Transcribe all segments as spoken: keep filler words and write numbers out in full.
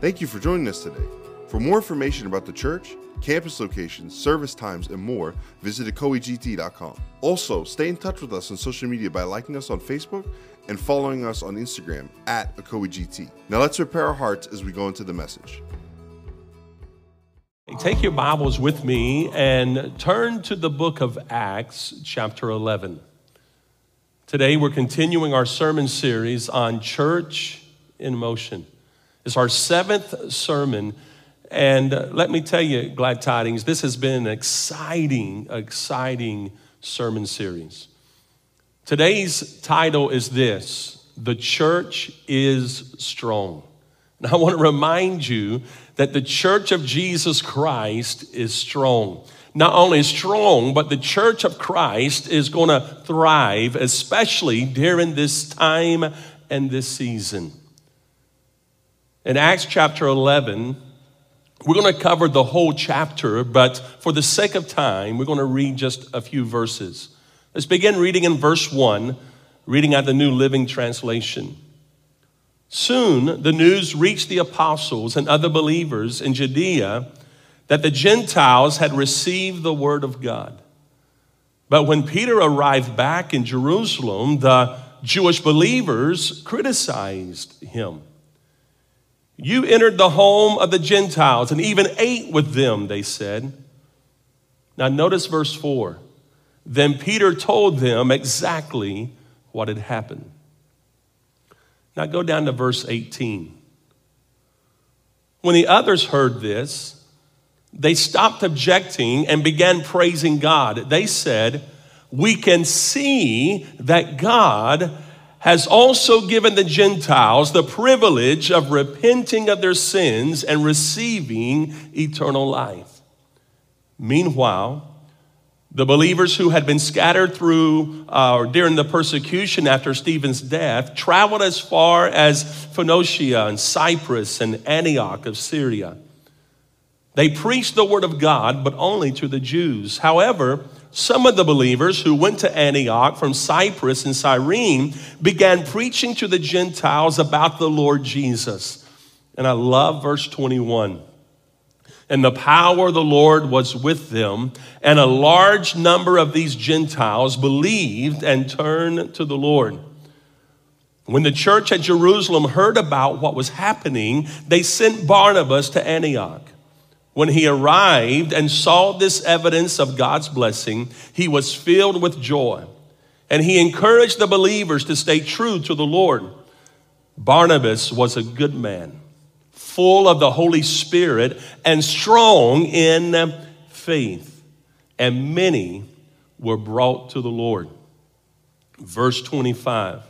Thank you for joining us today. For more information about the church, campus locations, service times, and more, visit a c o e g t dot com. Also, stay in touch with us on social media by liking us on Facebook and following us on Instagram at a c o e g t. Now let's prepare our hearts as we go into the message. Take your Bibles with me and turn to the book of Acts, chapter eleven. Today we're continuing our sermon series on Church in Motion. It's our seventh sermon. And let me tell you, Glad Tidings, this has been an exciting, exciting sermon series. Today's title is this: The Church is Strong. And I want to remind you that the Church of Jesus Christ is strong. Not only strong, but the Church of Christ is going to thrive, especially during this time and this season. In Acts chapter eleven, we're going to cover the whole chapter, but for the sake of time, we're going to read just a few verses. Let's begin reading in verse one, reading out the New Living Translation. Soon the news reached the apostles and other believers in Judea that the Gentiles had received the word of God. But when Peter arrived back in Jerusalem, the Jewish believers criticized him. You entered the home of the Gentiles and even ate with them, they said. Now notice verse four. Then Peter told them exactly what had happened. Now go down to verse eighteen. When the others heard this, they stopped objecting and began praising God. They said, "We can see that God has also given the Gentiles the privilege of repenting of their sins and receiving eternal life." Meanwhile, the believers who had been scattered through uh, or during the persecution after Stephen's death traveled as far as Phoenicia and Cyprus and Antioch of Syria. They preached the word of God, but only to the Jews. However, some of the believers who went to Antioch from Cyprus and Cyrene began preaching to the Gentiles about the Lord Jesus. And I love verse twenty-one. And the power of the Lord was with them, and a large number of these Gentiles believed and turned to the Lord. When the church at Jerusalem heard about what was happening, they sent Barnabas to Antioch. When he arrived and saw this evidence of God's blessing, he was filled with joy, and he encouraged the believers to stay true to the Lord. Barnabas was a good man, full of the Holy Spirit and strong in faith, and many were brought to the Lord. Verse twenty-five,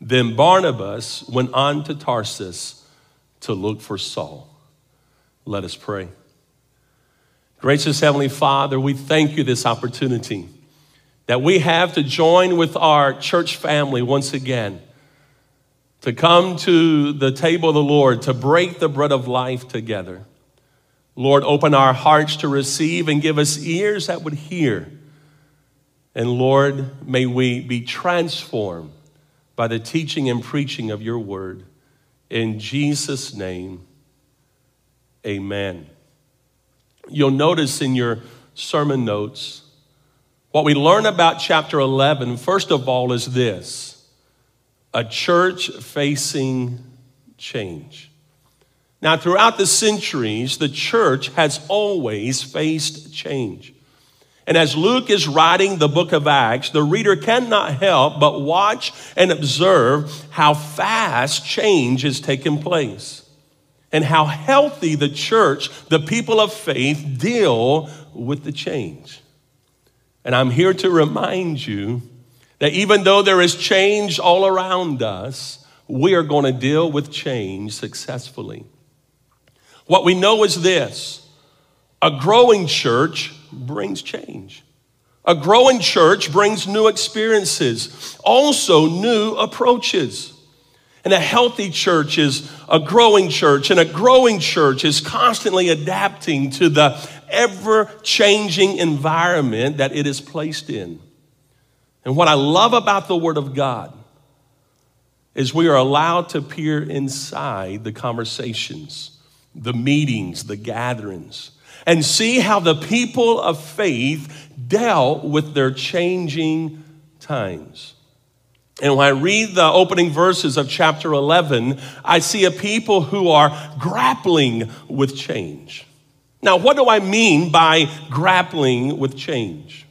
then Barnabas went on to Tarsus to look for Saul. Let us pray. Gracious Heavenly Father, we thank you this opportunity that we have to join with our church family once again to come to the table of the Lord, to break the bread of life together. Lord, open our hearts to receive and give us ears that would hear. And Lord, may we be transformed by the teaching and preaching of your word. In Jesus' name, amen. You'll notice in your sermon notes, what we learn about chapter eleven, first of all, is this: a church facing change. Now, throughout the centuries, the church has always faced change. And as Luke is writing the book of Acts, the reader cannot help but watch and observe how fast change has taken place, and how healthy the church, the people of faith, deal with the change. And I'm here to remind you that even though there is change all around us, we are going to deal with change successfully. What we know is this: a growing church brings change. A growing church brings new experiences, also new approaches. And a healthy church is a growing church, and a growing church is constantly adapting to the ever-changing environment that it is placed in. And what I love about the Word of God is we are allowed to peer inside the conversations the meetings, the gatherings, and see how the people of faith dealt with their changing times. And when I read the opening verses of chapter eleven, I see a people who are grappling with change. Now, what do I mean by grappling with change?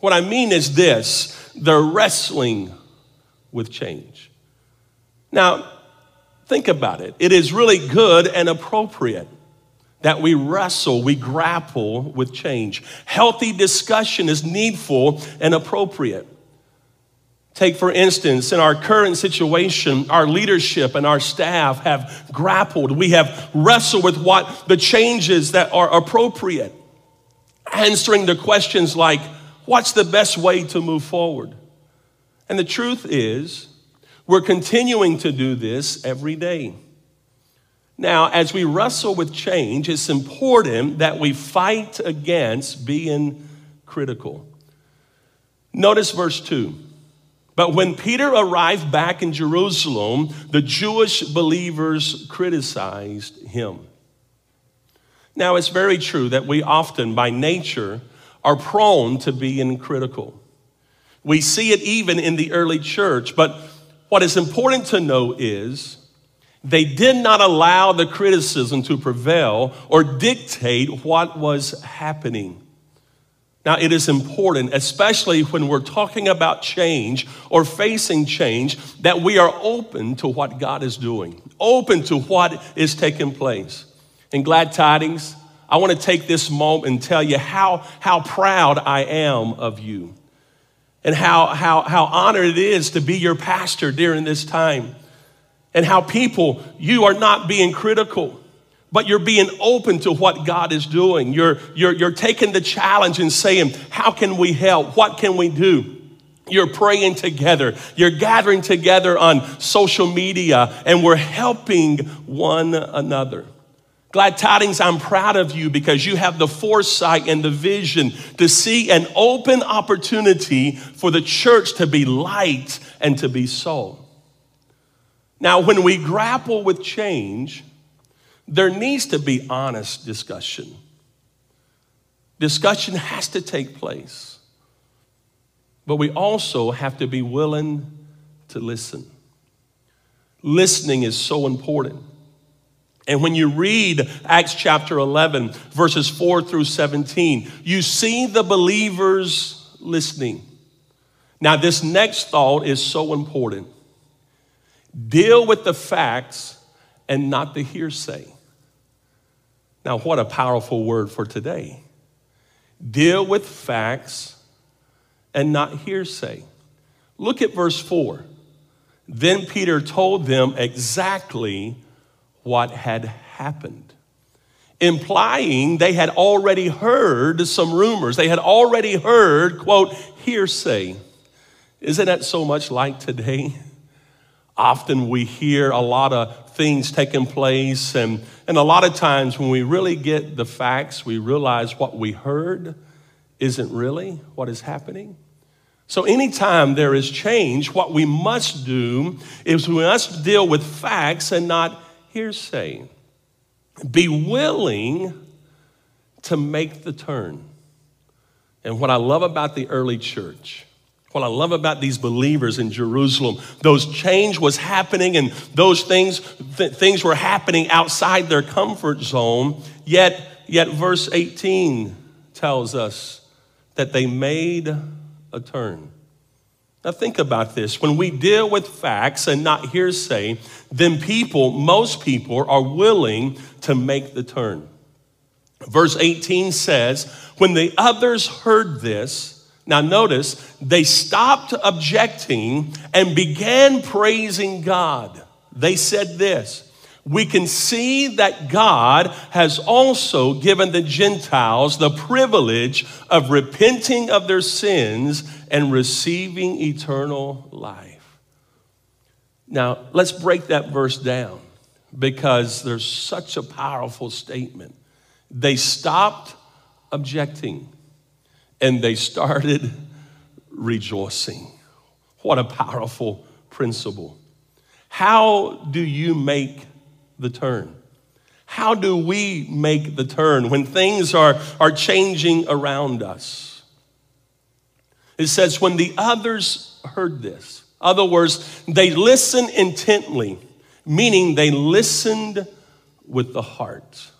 What I mean is this: they're wrestling with change. Now, think about it. It is really good and appropriate that we wrestle, we grapple with change. Healthy discussion is needful and appropriate. Take, for instance, in our current situation, our leadership and our staff have grappled. We have wrestled with what the changes that are appropriate, answering the questions like, what's the best way to move forward? And the truth is, we're continuing to do this every day. Now, as we wrestle with change, it's important that we fight against being critical. Notice verse two. But when Peter arrived back in Jerusalem, the Jewish believers criticized him. Now, it's very true that we often, by nature, are prone to being critical. We see it even in the early church, but what is important to know is they did not allow the criticism to prevail or dictate what was happening. Now, it is important, especially when we're talking about change or facing change, that we are open to what God is doing, open to what is taking place. In Glad Tidings, I want to take this moment and tell you how, how proud I am of you and how, how, how honored it is to be your pastor during this time and how people, you are not being critical, but you're being open to what God is doing. You're, you're, you're taking the challenge and saying, how can we help? What can we do? You're praying together. You're gathering together on social media, and we're helping one another. Glad Tidings, I'm proud of you because you have the foresight and the vision to see an open opportunity for the church to be light and to be salt. Now, when we grapple with change, there needs to be honest discussion. Discussion has to take place, but we also have to be willing to listen. Listening is so important. And when you read Acts chapter eleven, verses four through seventeen, you see the believers listening. Now, this next thought is so important. Deal with the facts and not the hearsay. Now, what a powerful word for today. Deal with facts and not hearsay. Look at verse four. Then Peter told them exactly what had happened, implying they had already heard some rumors. They had already heard, quote, hearsay. Isn't that so much like today? Often we hear a lot of things taking place, and, and a lot of times when we really get the facts, we realize what we heard isn't really what is happening. So anytime there is change, what we must do is we must deal with facts and not hearsay. Be willing to make the turn. And what I love about the early church, what I love about these believers in Jerusalem, those change was happening and those things, th- things were happening outside their comfort zone. Yet, yet verse eighteen tells us that they made a turn. Now think about this. When we deal with facts and not hearsay, then people, most people, are willing to make the turn. Verse eighteen says, when the others heard this, now notice, they stopped objecting and began praising God. They said this, we can see that God has also given the Gentiles the privilege of repenting of their sins and receiving eternal life. Now, let's break that verse down because there's such a powerful statement. They stopped objecting and they started rejoicing. What a powerful principle. How do you make the turn? How do we make the turn when things are, are changing around us? It says, when the others heard this, in other words, they listened intently, meaning they listened with the heart.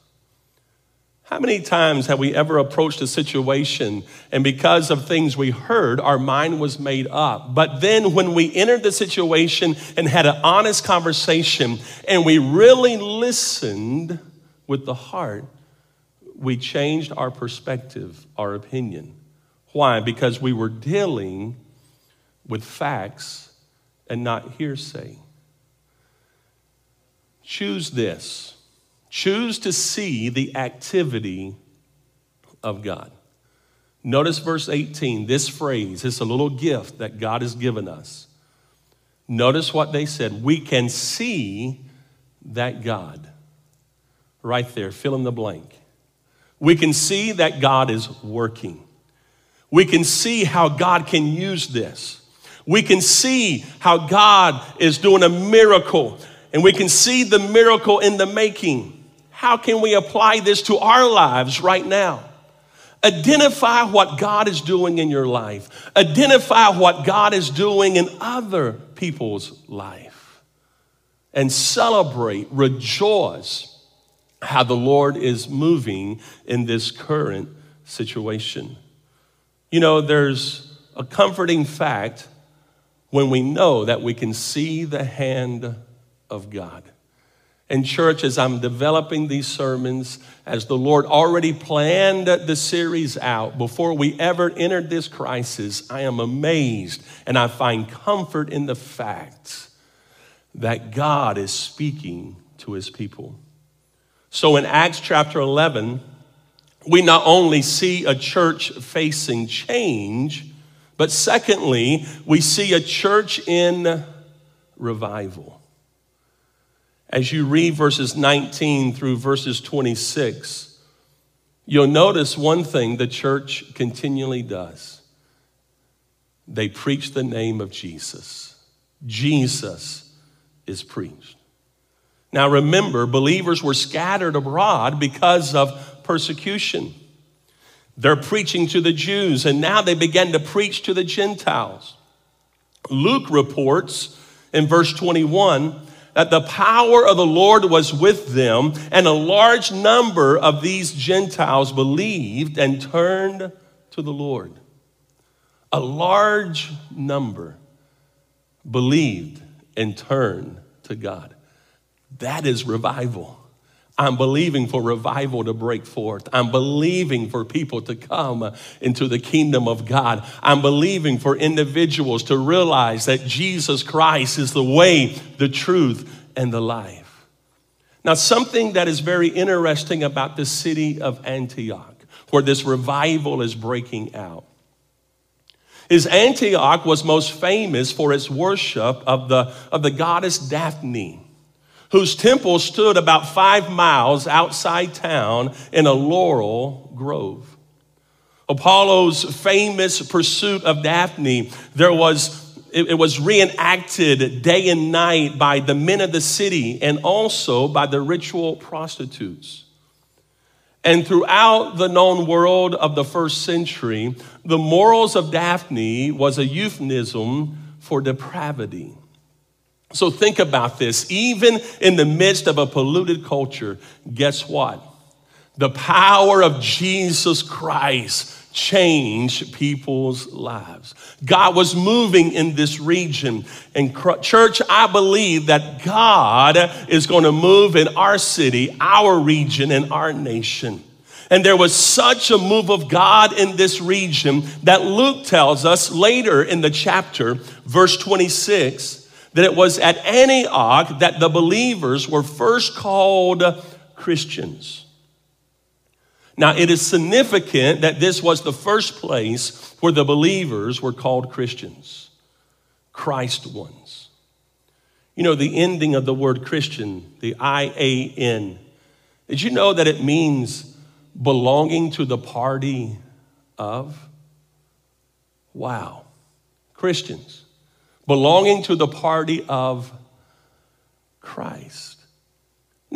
How many times have we ever approached a situation and because of things we heard, our mind was made up? But then when we entered the situation and had an honest conversation and we really listened with the heart, we changed our perspective, our opinion. Why? Because we were dealing with facts and not hearsay. Choose this. Choose to see the activity of God. Notice verse eighteen, this phrase, it's a little gift that God has given us. Notice what they said. We can see that God. Right there, fill in the blank. We can see that God is working. We can see how God can use this. We can see how God is doing a miracle. And we can see the miracle in the making. How can we apply this to our lives right now? Identify what God is doing in your life. Identify what God is doing in other people's life. And celebrate, rejoice how the Lord is moving in this current situation. You know, there's a comforting fact when we know that we can see the hand of God. Of God. And church, as I'm developing these sermons, as the Lord already planned the series out, before we ever entered this crisis, I am amazed and I find comfort in the fact that God is speaking to his people. So in Acts chapter eleven, we not only see a church facing change, but secondly, we see a church in revival. As you read verses nineteen through verses twenty-six, you'll notice one thing the church continually does. They preach the name of Jesus. Jesus is preached. Now remember, believers were scattered abroad because of persecution. They're preaching to the Jews, and now they began to preach to the Gentiles. Luke reports in verse twenty-one, that the power of the Lord was with them, and a large number of these Gentiles believed and turned to the Lord. A large number believed and turned to God. That is revival. I'm believing for revival to break forth. I'm believing for people to come into the kingdom of God. I'm believing for individuals to realize that Jesus Christ is the way, the truth, and the life. Now, something that is very interesting about the city of Antioch, where this revival is breaking out, is Antioch was most famous for its worship of the, of the goddess Daphne, whose temple stood about five miles outside town in a laurel grove. Apollo's famous pursuit of Daphne, there was, it, it was reenacted day and night by the men of the city and also by the ritual prostitutes. And throughout the known world of the first century, the morals of Daphne was a euphemism for depravity. So think about this. Even in the midst of a polluted culture, guess what? The power of Jesus Christ changed people's lives. God was moving in this region. And church, I believe that God is going to move in our city, our region, and our nation. And there was such a move of God in this region that Luke tells us later in the chapter, verse twenty-six, that it was at Antioch that the believers were first called Christians. Now, it is significant that this was the first place where the believers were called Christians, Christ ones. You know, the ending of the word Christian, the I A N, did you know that it means belonging to the party of? Wow, Christians. Belonging to the party of Christ.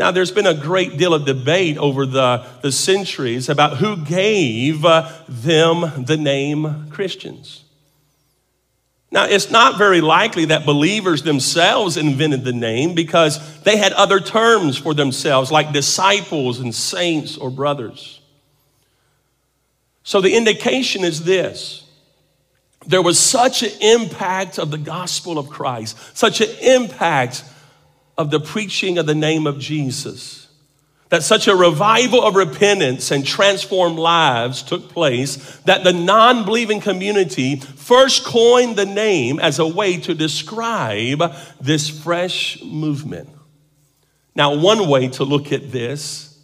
Now, there's been a great deal of debate over the, the centuries about who gave uh, them the name Christians. Now, it's not very likely that believers themselves invented the name, because they had other terms for themselves, like disciples and saints or brothers. So the indication is this. There was such an impact of the gospel of Christ, such an impact of the preaching of the name of Jesus, that such a revival of repentance and transformed lives took place that the non-believing community first coined the name as a way to describe this fresh movement. Now, one way to look at this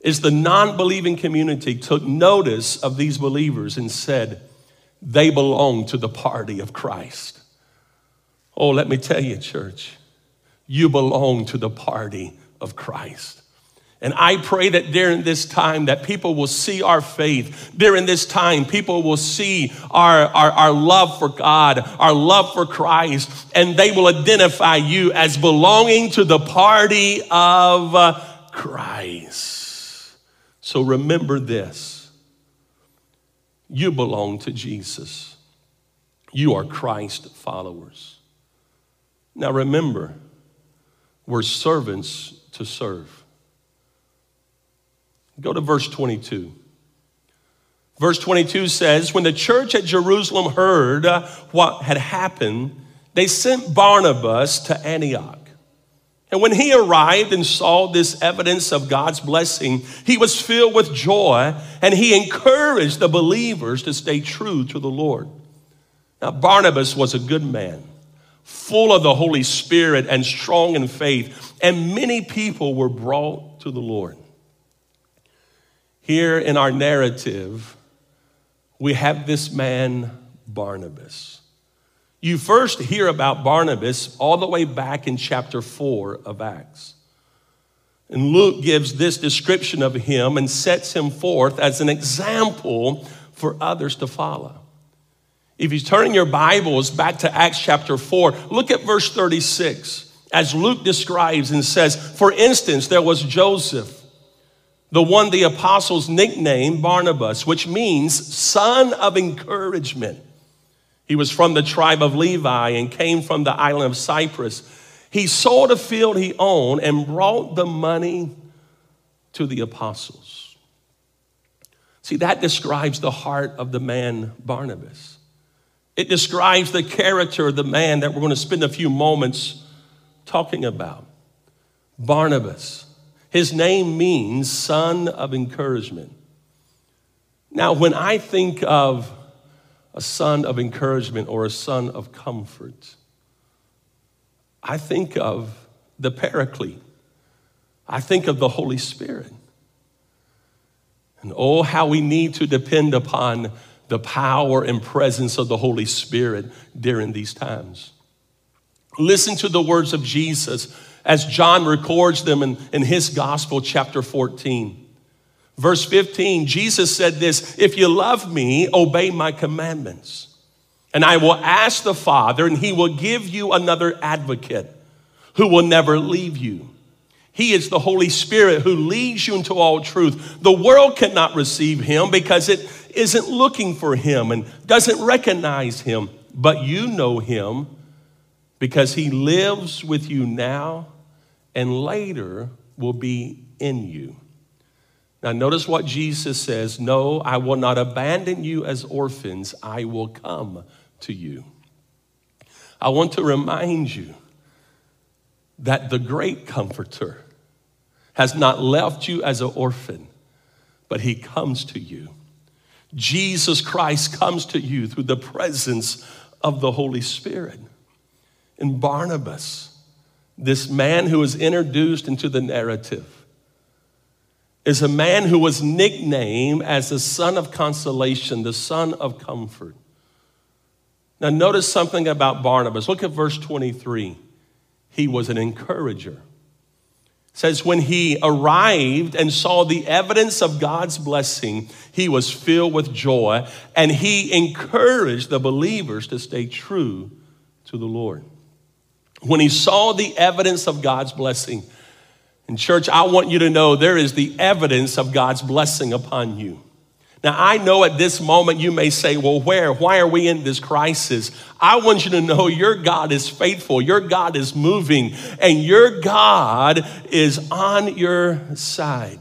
is the non-believing community took notice of these believers and said, they belong to the party of Christ. Oh, let me tell you, church, you belong to the party of Christ. And I pray that during this time that people will see our faith. During this time, people will see our, our, our love for God, our love for Christ, and they will identify you as belonging to the party of Christ. So remember this. You belong to Jesus. You are Christ followers. Now remember, we're servants to serve. Go to verse twenty-two. Verse twenty-two says, when the church at Jerusalem heard what had happened, they sent Barnabas to Antioch. And when he arrived and saw this evidence of God's blessing, he was filled with joy, and he encouraged the believers to stay true to the Lord. Now, Barnabas was a good man, full of the Holy Spirit and strong in faith, and many people were brought to the Lord. Here in our narrative, we have this man, Barnabas. You first hear about Barnabas all the way back in chapter four of Acts. And Luke gives this description of him and sets him forth as an example for others to follow. If you turn your Bibles back to Acts chapter four, look at verse thirty-six, as Luke describes and says, for instance, there was Joseph, the one the apostles nicknamed Barnabas, which means son of encouragement. He was from the tribe of Levi and came from the island of Cyprus. He sold a field he owned and brought the money to the apostles. See, that describes the heart of the man Barnabas. It describes the character of the man that we're going to spend a few moments talking about. Barnabas. His name means son of encouragement. Now, when I think of a son of encouragement or a son of comfort, I think of the Paraclete. I think of the Holy Spirit. And oh, how we need to depend upon the power and presence of the Holy Spirit during these times. Listen to the words of Jesus as John records them in, in his gospel, chapter fourteen. Verse fifteen, Jesus said this, if you love me, obey my commandments. And I will ask the Father, and he will give you another advocate who will never leave you. He is the Holy Spirit who leads you into all truth. The world cannot receive him because it isn't looking for him and doesn't recognize him. But you know him because he lives with you now and later will be in you. Now notice what Jesus says, no, I will not abandon you as orphans. I will come to you. I want to remind you that the great comforter has not left you as an orphan, but he comes to you. Jesus Christ comes to you through the presence of the Holy Spirit. And Barnabas, this man who is introduced into the narrative, is a man who was nicknamed as the son of consolation, the son of comfort. Now notice something about Barnabas. Look at verse twenty-three. He was an encourager. It says, when he arrived and saw the evidence of God's blessing, he was filled with joy, and he encouraged the believers to stay true to the Lord. When he saw the evidence of God's blessing, And church, I want you to know there is the evidence of God's blessing upon you. Now, I know at this moment you may say, well, where? Why are we in this crisis? I want you to know your God is faithful. Your God is moving. And your God is on your side.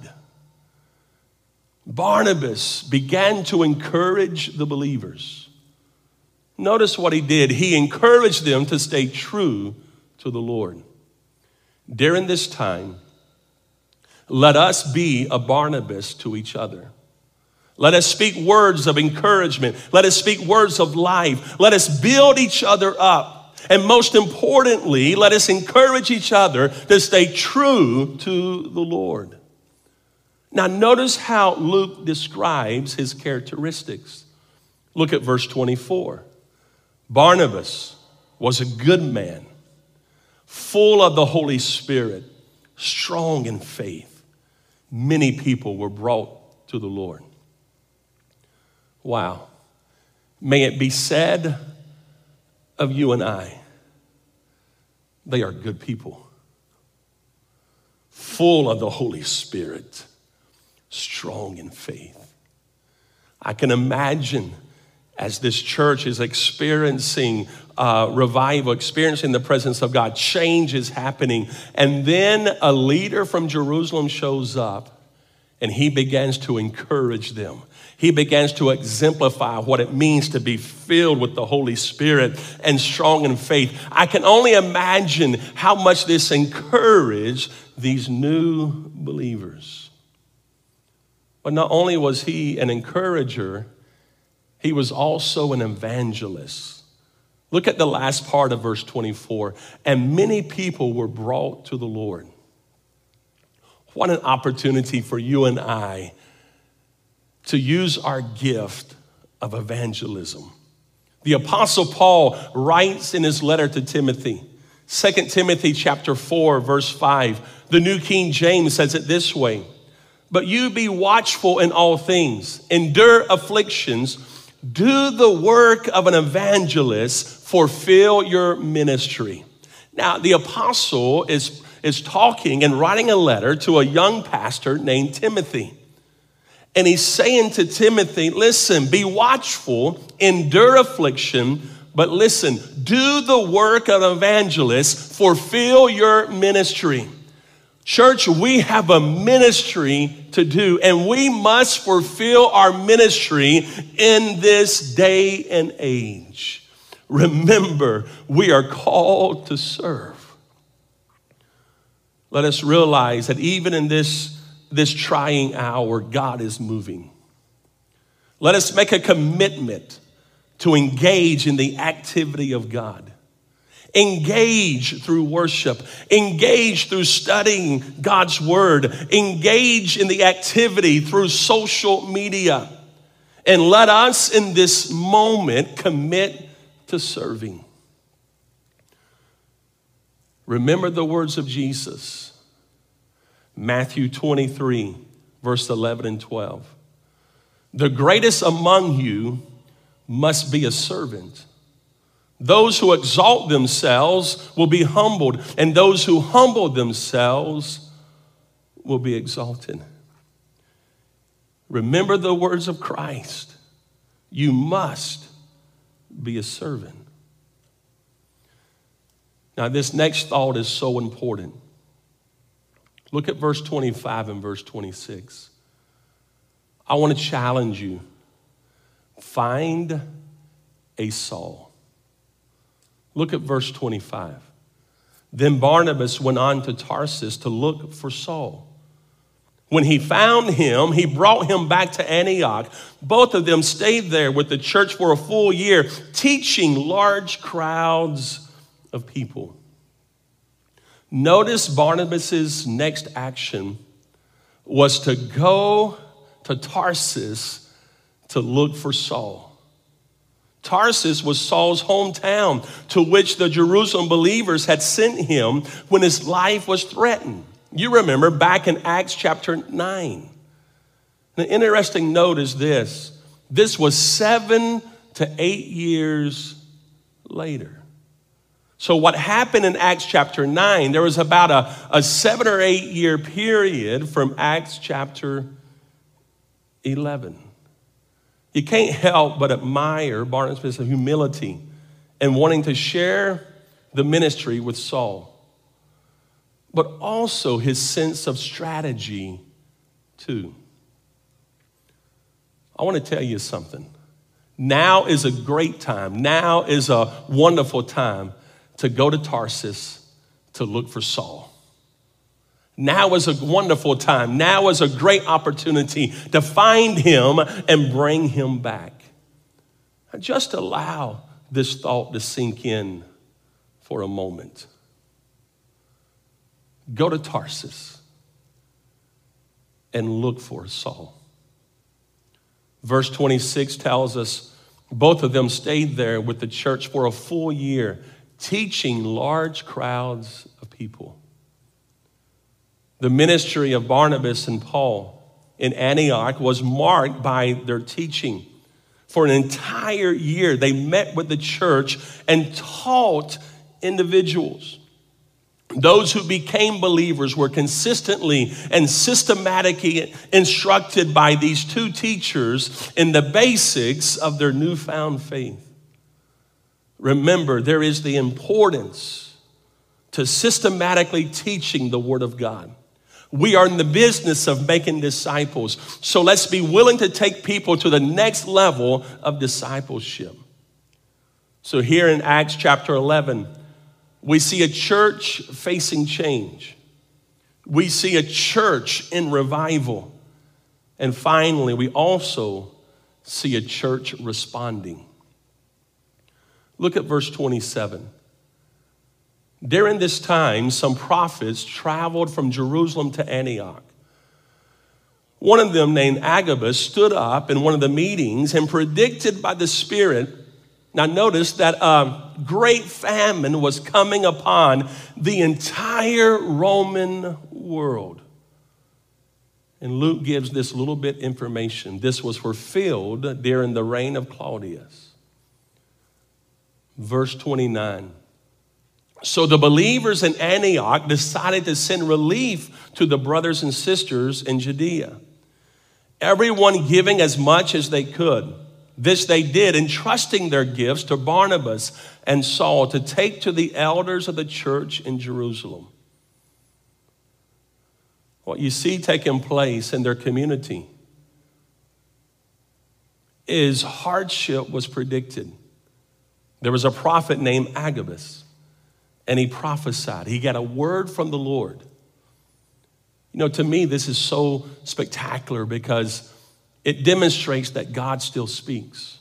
Barnabas began to encourage the believers. Notice what he did. He encouraged them to stay true to the Lord. During this time, let us be a Barnabas to each other. Let us speak words of encouragement. Let us speak words of life. Let us build each other up. And most importantly, let us encourage each other to stay true to the Lord. Now, notice how Luke describes his characteristics. Look at verse twenty-four. Barnabas was a good man, full of the Holy Spirit, strong in faith. Many people were brought to the Lord. Wow. May it be said of you and I, they are good people, full of the Holy Spirit, strong in faith. I can imagine as this church is experiencing uh, revival, experiencing the presence of God, change is happening. And then a leader from Jerusalem shows up and he begins to encourage them. He begins to exemplify what it means to be filled with the Holy Spirit and strong in faith. I can only imagine how much this encouraged these new believers. But not only was he an encourager, he was also an evangelist. Look at the last part of verse twenty-four. And many people were brought to the Lord. What an opportunity for you and I to use our gift of evangelism. The Apostle Paul writes in his letter to Timothy, Second Timothy chapter four, verse five, the New King James says it this way, but you be watchful in all things, endure afflictions, do the work of an evangelist, fulfill your ministry. Now, the apostle is, is talking and writing a letter to a young pastor named Timothy. And he's saying to Timothy, listen, be watchful, endure affliction, but listen, do the work of an evangelist, fulfill your ministry. Church, we have a ministry to do, and we must fulfill our ministry in this day and age. Remember, we are called to serve. Let us realize that even in this This trying hour, God is moving. Let us make a commitment to engage in the activity of God. Engage through worship. Engage through studying God's word. Engage in the activity through social media. And let us in this moment commit to serving. Remember the words of Jesus. Matthew twenty-three, verse eleven and twelve. The greatest among you must be a servant. Those who exalt themselves will be humbled, and those who humble themselves will be exalted. Remember the words of Christ. You must be a servant. Now, this next thought is so important. Look at verse twenty-five and verse twenty-six. I want to challenge you. Find a Saul. Look at verse twenty-five. Then Barnabas went on to Tarsus to look for Saul. When he found him, he brought him back to Antioch. Both of them stayed there with the church for a full year, teaching large crowds of people. Notice Barnabas's next action was to go to Tarsus to look for Saul. Tarsus was Saul's hometown to which the Jerusalem believers had sent him when his life was threatened. You remember back in Acts chapter nine. An interesting note is this. This was seven to eight years later. So what happened in Acts chapter nine, there was about a, a seven or eight year period from Acts chapter eleven. You can't help but admire Barnabas' humility and wanting to share the ministry with Saul, but also his sense of strategy too. I want to tell you something. Now is a great time. Now is a wonderful time to go to Tarsus to look for Saul. Now is a wonderful time. Now is a great opportunity to find him and bring him back. Just allow this thought to sink in for a moment. Go to Tarsus and look for Saul. Verse twenty-six tells us both of them stayed there with the church for a full year, teaching large crowds of people. The ministry of Barnabas and Paul in Antioch was marked by their teaching. For an entire year, they met with the church and taught individuals. Those who became believers were consistently and systematically instructed by these two teachers in the basics of their newfound faith. Remember, there is the importance to systematically teaching the Word of God. We are in the business of making disciples. So let's be willing to take people to the next level of discipleship. So here in Acts chapter eleven, we see a church facing change. We see a church in revival. And finally, we also see a church responding. Look at verse twenty-seven. During this time, some prophets traveled from Jerusalem to Antioch. One of them, named Agabus, stood up in one of the meetings and predicted by the Spirit. Now notice that a great famine was coming upon the entire Roman world. And Luke gives this little bit of information. This was fulfilled during the reign of Claudius. Verse twenty-nine. So the believers in Antioch decided to send relief to the brothers and sisters in Judea, everyone giving as much as they could. This they did, entrusting their gifts to Barnabas and Saul to take to the elders of the church in Jerusalem. What you see taking place in their community is hardship was predicted. There was a prophet named Agabus, and he prophesied. He got a word from the Lord. You know, to me, this is so spectacular because it demonstrates that God still speaks.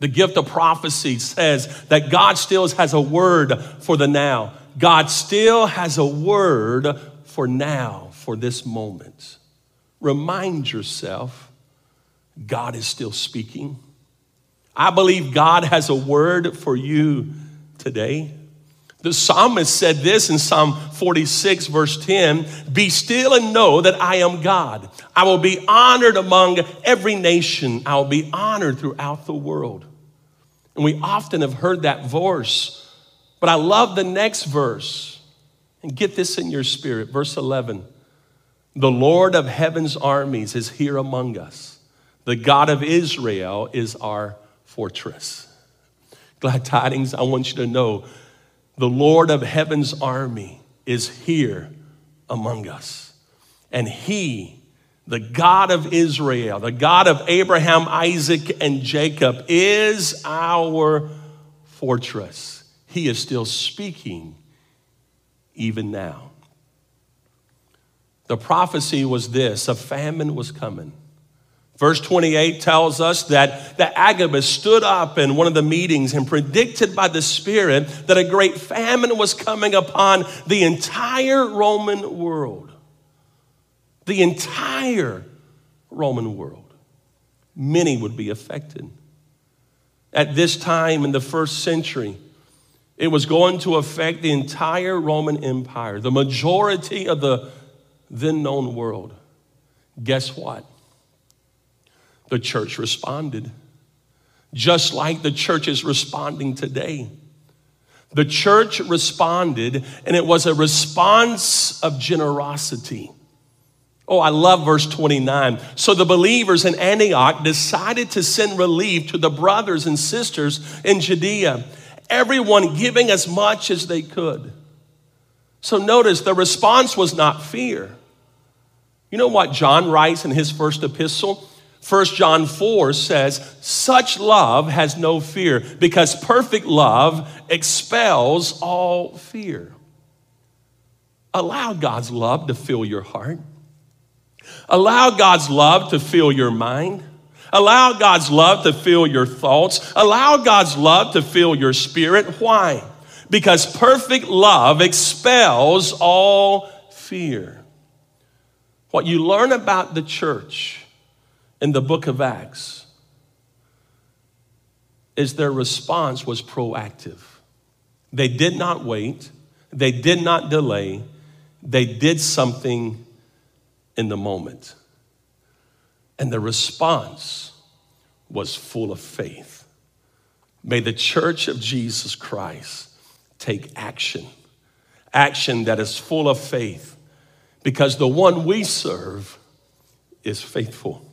The gift of prophecy says that God still has a word for the now. God still has a word for now, for this moment. Remind yourself, God is still speaking. I believe God has a word for you today. The psalmist said this in Psalm forty-six, verse ten, "Be still and know that I am God. I will be honored among every nation. I will be honored throughout the world." And we often have heard that verse, but I love the next verse. And get this in your spirit, verse eleven. "The Lord of heaven's armies is here among us. The God of Israel is our fortress." Glad Tidings, I want you to know, the Lord of heaven's army is here among us. And he, the God of Israel, the God of Abraham, Isaac, and Jacob, is our fortress. He is still speaking even now. The prophecy was this: a famine was coming. Verse twenty-eight tells us that, that Agabus stood up in one of the meetings and predicted by the Spirit that a great famine was coming upon the entire Roman world. The entire Roman world. Many would be affected. At this time in the first century, it was going to affect the entire Roman Empire, the majority of the then known world. Guess what? The church responded, just like the church is responding today. The church responded, and it was a response of generosity. Oh, I love verse twenty-nine. So the believers in Antioch decided to send relief to the brothers and sisters in Judea, everyone giving as much as they could. So notice the response was not fear. You know what John writes in his first epistle? First John four says, such love has no fear, because perfect love expels all fear. Allow God's love to fill your heart. Allow God's love to fill your mind. Allow God's love to fill your thoughts. Allow God's love to fill your spirit. Why? Because perfect love expels all fear. What you learn about the church in the book of Acts is their response was proactive. They did not wait. They did not delay. They did something in the moment. And the response was full of faith. May the church of Jesus Christ take action, action that is full of faith, because the one we serve is faithful.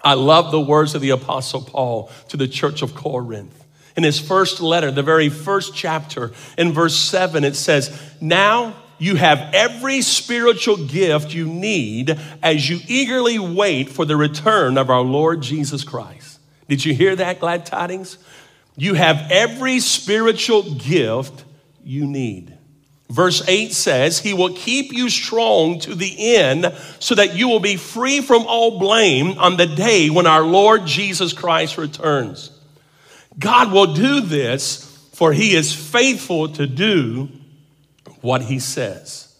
I love the words of the Apostle Paul to the church of Corinth. In his first letter, the very first chapter, in verse seven, it says, now you have every spiritual gift you need as you eagerly wait for the return of our Lord Jesus Christ. Did you hear that, Glad Tidings? You have every spiritual gift you need. Verse eight says, he will keep you strong to the end so that you will be free from all blame on the day when our Lord Jesus Christ returns. God will do this, for he is faithful to do what he says.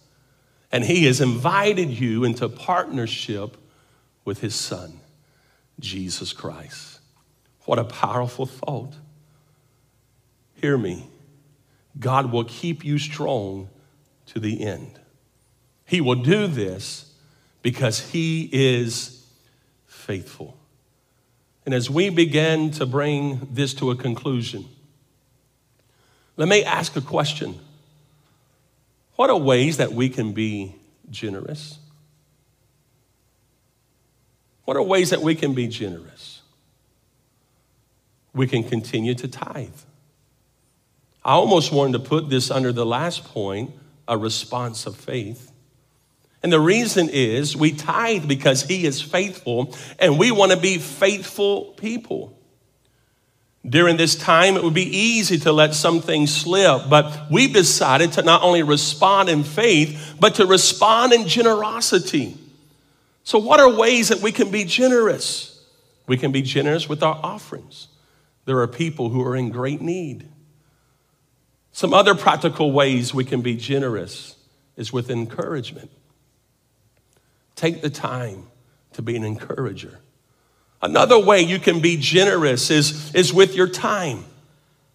And he has invited you into partnership with his son, Jesus Christ. What a powerful thought. Hear me. God will keep you strong to the end. He will do this because he is faithful. And as we begin to bring this to a conclusion, let me ask a question. What are ways that we can be generous? What are ways that we can be generous? We can continue to tithe. I almost wanted to put this under the last point, a response of faith. And the reason is we tithe because he is faithful, and we want to be faithful people. During this time, it would be easy to let some things slip, but we've decided to not only respond in faith, but to respond in generosity. So what are ways that we can be generous? We can be generous with our offerings. There are people who are in great need. Some other practical ways we can be generous is with encouragement. Take the time to be an encourager. Another way you can be generous is, is with your time.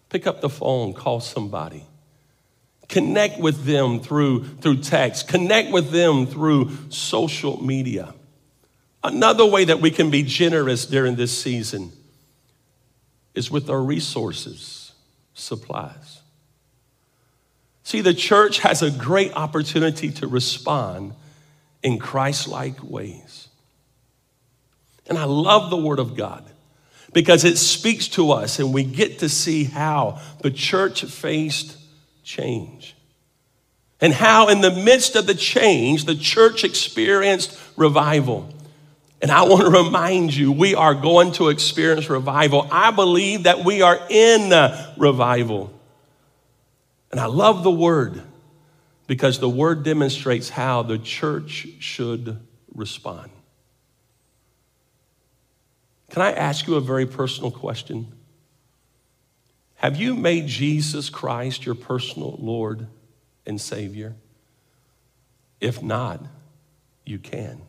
Pick up the phone, call somebody. Connect with them through, through text. Connect with them through social media. Another way that we can be generous during this season is with our resources, supplies. See, the church has a great opportunity to respond in Christ-like ways. And I love the Word of God because it speaks to us, and we get to see how the church faced change and how in the midst of the change, the church experienced revival. And I want to remind you, we are going to experience revival. I believe that we are in revival. And I love the Word because the Word demonstrates how the church should respond. Can I ask you a very personal question? Have you made Jesus Christ your personal Lord and Savior? If not, you can.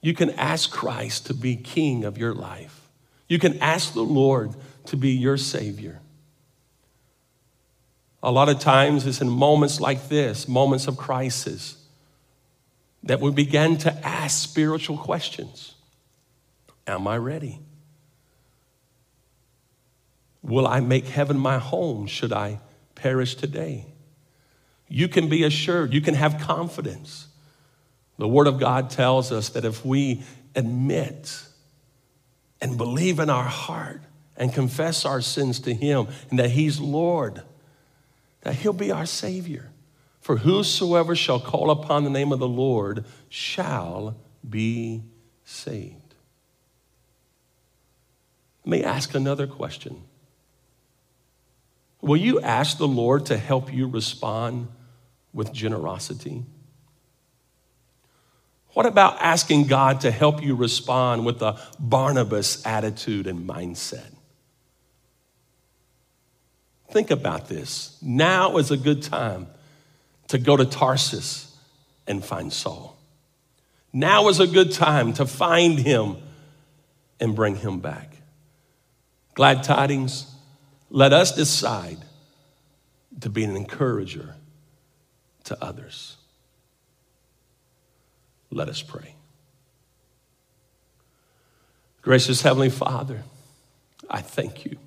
You can ask Christ to be King of your life. You can ask the Lord to be your Savior. A lot of times it's in moments like this, moments of crisis, that we begin to ask spiritual questions. Am I ready? Will I make heaven my home should I perish today? You can be assured. You can have confidence. The Word of God tells us that if we admit and believe in our heart and confess our sins to Him and that He's Lord, that He'll be our Savior. For whosoever shall call upon the name of the Lord shall be saved. Let me ask another question. Will you ask the Lord to help you respond with generosity? What about asking God to help you respond with a Barnabas attitude and mindset? Think about this. Now is a good time to go to Tarsus and find Saul. Now is a good time to find him and bring him back. Glad Tidings, let us decide to be an encourager to others. Let us pray. Gracious Heavenly Father, I thank you.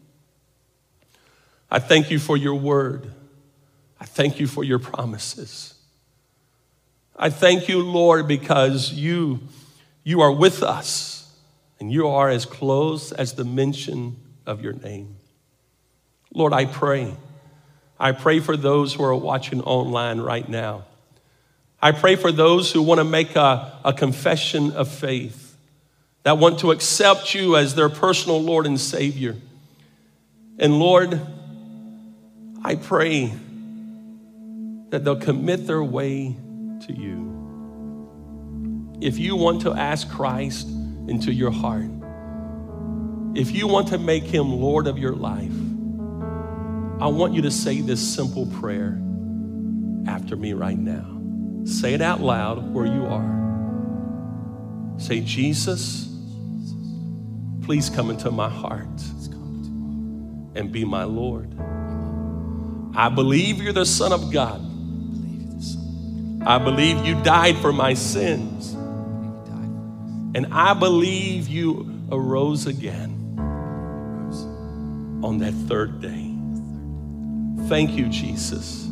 I thank you for your word. I thank you for your promises. I thank you, Lord, because you, you are with us and you are as close as the mention of your name. Lord, I pray. I pray for those who are watching online right now. I pray for those who want to make a, a confession of faith, that want to accept you as their personal Lord and Savior. And Lord, I pray that they'll commit their way to you. If you want to ask Christ into your heart, if you want to make him Lord of your life, I want you to say this simple prayer after me right now. Say it out loud where you are. Say, Jesus, please come into my heart and be my Lord. I believe you're the Son of God. I believe you died for my sins. And I believe you arose again on that third day. Thank you, Jesus,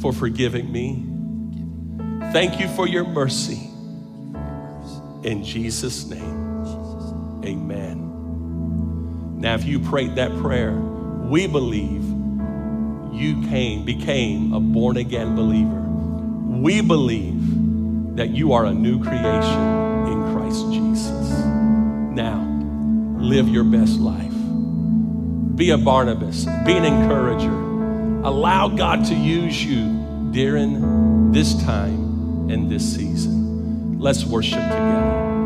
for forgiving me. Thank you for your mercy. In Jesus' name, amen. Now, if you prayed that prayer, we believe you came, became a born-again believer. We believe that you are a new creation in Christ Jesus. Now, live your best life. Be a Barnabas. Be an encourager. Allow God to use you during this time in this season. Let's worship together.